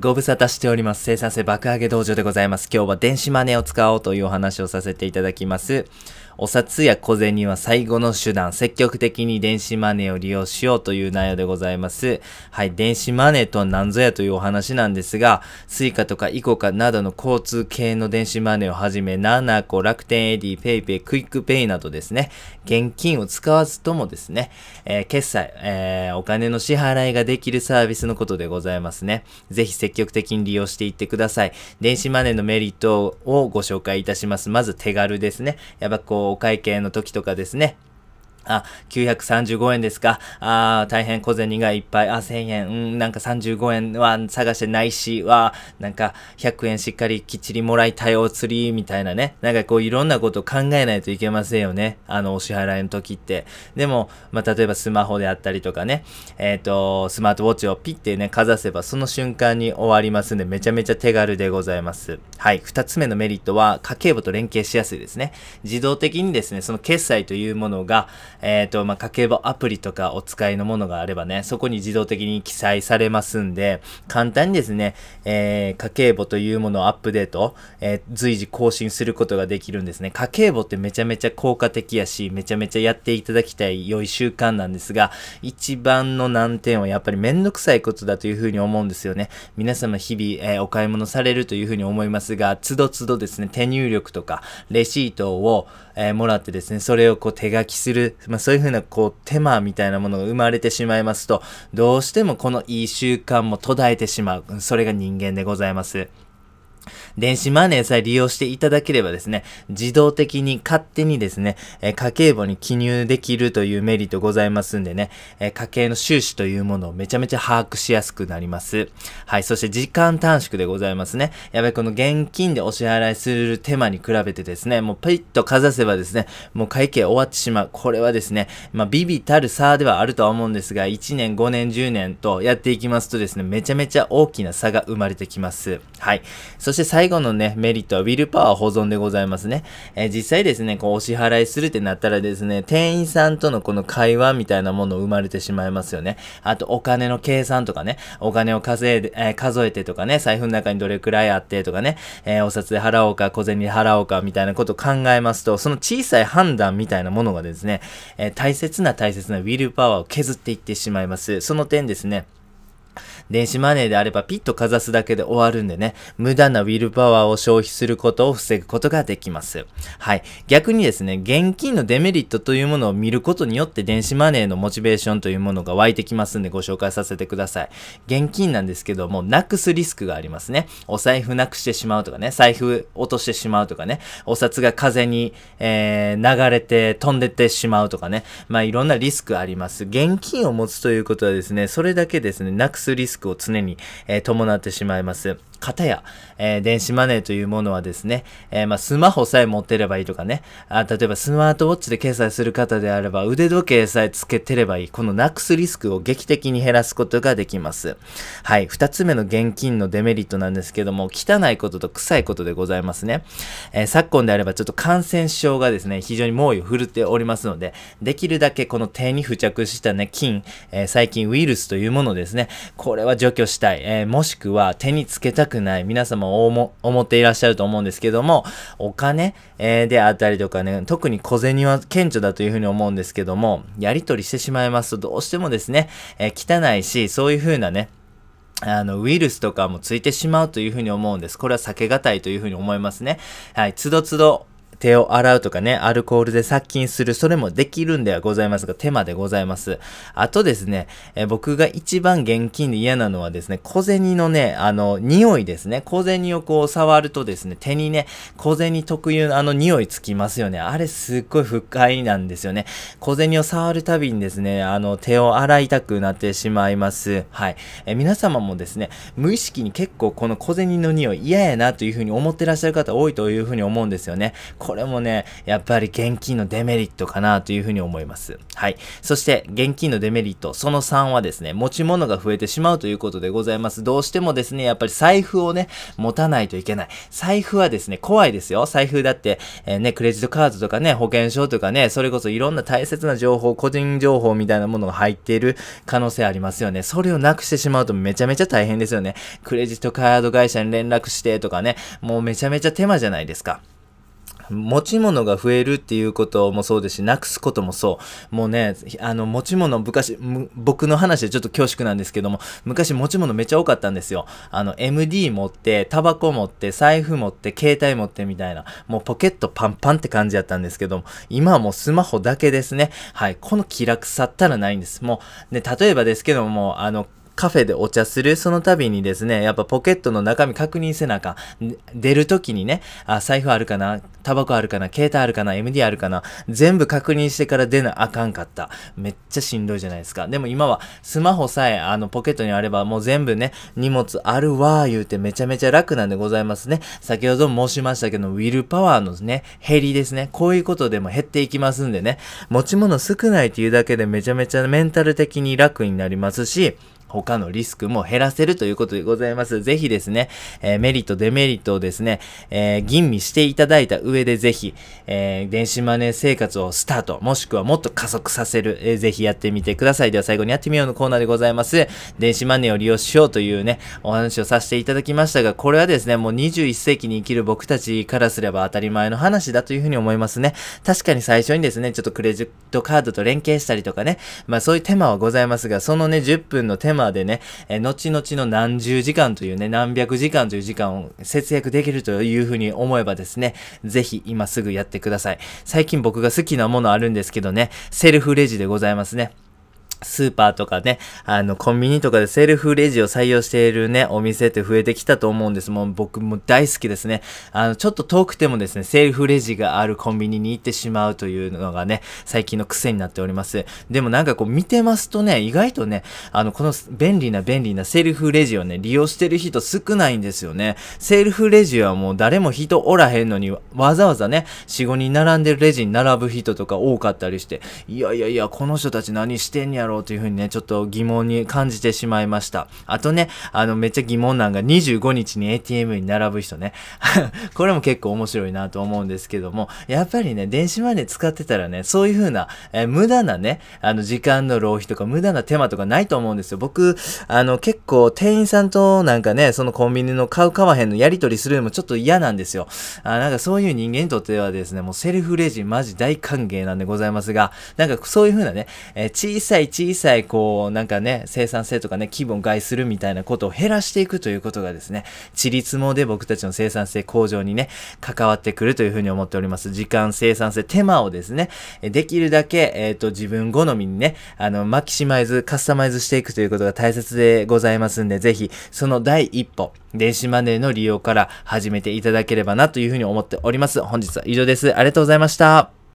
ご無沙汰しております。生産性爆上げ道場でございます。今日は電子マネーを使おうというお話をさせていただきます。お札や小銭は最後の手段。積極的に電子マネーを利用しようという内容でございます。はい。電子マネーとは何ぞやというお話なんですが、スイカとかイコカなどの交通系の電子マネーをはじめ、7個、楽天エディ、ペイペイ、クイックペイなどですね、現金を使わずともですね、決済、お金の支払いができるサービスのことでございますね。ぜひ積極的に利用していってください。電子マネーのメリットをご紹介いたします。まず手軽ですね。やっぱこうお会計の時とかですね。あ、935円ですか。あ、大変小銭がいっぱい。あ、1000円。なんか35円は探してないし、は、なんか100円しっかりきっちりもらいたいお釣り、みたいなね。なんかこういろんなことを考えないといけませんよね。お支払いの時って。でも、まあ、例えばスマホであったりとかね。スマートウォッチをピッてね、かざせばその瞬間に終わりますんで、めちゃめちゃ手軽でございます。はい。二つ目のメリットは、家計簿と連携しやすいですね。自動的にですね、その決済というものが、家計簿アプリとかお使いのものがあればね、そこに自動的に記載されますんで、簡単にですね、家計簿というものをアップデート、随時更新することができるんですね。家計簿ってめちゃめちゃ効果的やし、めちゃめちゃやっていただきたい良い習慣なんですが、一番の難点はやっぱりめんどくさいことだというふうに思うんですよね。皆様日々、お買い物されるというふうに思いますが、つどつどですね、手入力とか、レシートを、もらってですね、それをこう手書きする、まあそういうふうなこう手間みたいなものが生まれてしまいますと、どうしてもこのいい習慣も途絶えてしまう。それが人間でございます。電子マネーさえ利用していただければですね、自動的に勝手にですね、家計簿に記入できるというメリットございますんでね、家計の収支というものをめちゃめちゃ把握しやすくなります。はい、そして時間短縮でございますね。やばい、この現金でお支払いする手間に比べてですね、もうピッとかざせばですね、もう会計終わってしまう。これはですね、まあ微々たる差ではあるとは思うんですが、1年、5年、10年とやっていきますとですね、めちゃめちゃ大きな差が生まれてきます。はい。そして最後のね、メリットはウィルパワー保存でございますね。実際ですね、こうお支払いするってなったらですね、店員さんとのこの会話みたいなものを生まれてしまいますよね。あとお金の計算とかね、お金を数えてとかね、財布の中にどれくらいあってとかね、お札で払おうか小銭で払おうかみたいなことを考えますと、その小さい判断みたいなものがですね、大切なウィルパワーを削っていってしまいます。その点ですね、電子マネーであればピッとかざすだけで終わるんでね、無駄なウィルパワーを消費することを防ぐことができます。はい。逆にですね、現金のデメリットというものを見ることによって電子マネーのモチベーションというものが湧いてきますんでご紹介させてください。現金なんですけども、なくすリスクがありますね。お財布なくしてしまうとかね、財布落としてしまうとかね、お札が風に、流れて飛んでってしまうとかね、まあいろんなリスクあります。現金を持つということはですね、それだけですね、なくすリスクを常に、伴ってしまいます。かたや、電子マネーというものはですね、スマホさえ持ってればいいとかね、例えばスマートウォッチで決済する方であれば腕時計さえつけてればいい。このなくすリスクを劇的に減らすことができます。はい。二つ目の現金のデメリットなんですけども、汚いことと臭いことでございますね。昨今であればちょっと感染症がですね、非常に猛威を振るっておりますので、できるだけこの手に付着したね、菌、細菌、ウイルスというものですね、これは除去したい。もしくは手につけたくない。皆様思っていらっしゃると思うんですけども、お金、であったりとかね、特に小銭は顕著だというふうに思うんですけども、やり取りしてしまいますとどうしてもですね、汚いし、そういうふうなね、ウイルスとかもついてしまうというふうに思うんです。これは避けがたいというふうに思いますね。はい、つどつど手を洗うとかね、アルコールで殺菌する、それもできるんではございますが、手間でございます。あとですね、僕が一番現金で嫌なのはですね、小銭のね、匂いですね。小銭をこう触るとですね、手にね、小銭特有の匂いつきますよね。あれすっごい不快なんですよね。小銭を触るたびにですね、手を洗いたくなってしまいます。はい。皆様もですね、無意識に結構この小銭の匂い嫌やなというふうに思ってらっしゃる方多いというふうに思うんですよね。これもね、やっぱり現金のデメリットかなというふうに思います。はい。そして、現金のデメリット、その3はですね、持ち物が増えてしまうということでございます。どうしてもですね、やっぱり財布をね、持たないといけない。財布はですね、怖いですよ。財布だって、クレジットカードとかね、保険証とかね、それこそいろんな大切な情報、個人情報みたいなものが入っている可能性ありますよね。それをなくしてしまうとめちゃめちゃ大変ですよね。クレジットカード会社に連絡してとかね、もうめちゃめちゃ手間じゃないですか。持ち物が増えるっていうこともそうですし、なくすこともそう。もうね、持ち物、昔、僕の話でちょっと恐縮なんですけども、昔持ち物めっちゃ多かったんですよ。MD 持って、タバコ持って、財布持って、携帯持ってみたいな、もうポケットパンパンって感じやったんですけども、今はもうスマホだけですね。はい。この気楽さったらないんです。もう、ね、例えばですけども、カフェでお茶するその度にですね、やっぱポケットの中身確認せなあかん。出る時にね、あ、財布あるかな、タバコあるかな、携帯あるかな、MD あるかな、全部確認してから出なあかんかった。めっちゃしんどいじゃないですか。でも今はスマホさえポケットにあればもう全部ね、荷物あるわー言うてめちゃめちゃ楽なんでございますね。先ほど申しましたけど、ウィルパワーのね、減りですね。こういうことでも減っていきますんでね、持ち物少ないというだけでめちゃめちゃメンタル的に楽になりますし、他のリスクも減らせるということでございます。ぜひですね、メリット、デメリットをですね、吟味していただいた上でぜひ、電子マネー生活をスタート、もしくはもっと加速させる、ぜひやってみてください。では最後にやってみようのコーナーでございます。電子マネーを利用しようというね、お話をさせていただきましたが、これはですね、もう21世紀に生きる僕たちからすれば当たり前の話だというふうに思いますね。確かに最初にですね、ちょっとクレジットカードと連携したりとかね、まあそういう手間はございますが、そのね、10分の手間でね、後々の何十時間というね、何百時間という時間を節約できるというふうに思えばですね、ぜひ今すぐやってください。最近僕が好きなものあるんですけどね、セルフレジでございますね。スーパーとかね、コンビニとかでセルフレジを採用しているね、お店って増えてきたと思うんです。もう僕も大好きですね。ちょっと遠くてもですね、セルフレジがあるコンビニに行ってしまうというのがね、最近の癖になっております。でもなんかこう見てますとね、意外とね、この便利なセルフレジをね、利用してる人少ないんですよね。セルフレジはもう誰も人おらへんのに、わざわざね、4、5人並んでるレジに並ぶ人とか多かったりして、いや、この人たち何してんやろというふうにね、ちょっと疑問に感じてしまいました。あとね、めっちゃ疑問なんが25日に ATM に並ぶ人ね。これも結構面白いなと思うんですけども、やっぱりね、電子マネー使ってたらね、そういうふうな、無駄なね、時間の浪費とか無駄な手間とかないと思うんですよ。僕、結構店員さんとなんかね、そのコンビニの買う買わへんのやり取りするのもちょっと嫌なんですよ。なんかそういう人間にとってはですね、もうセルフレジマジ大歓迎なんでございますが、なんかそういうふうなね、小さいこうなんかね、生産性とかね、気分を害するみたいなことを減らしていくということがですね、ちりつもで僕たちの生産性向上にね、関わってくるというふうに思っております。時間、生産性、手間をですね、できるだけ、自分好みにね、マキシマイズ、カスタマイズしていくということが大切でございますんで、ぜひその第一歩、電子マネーの利用から始めていただければなというふうに思っております。本日は以上です。ありがとうございました。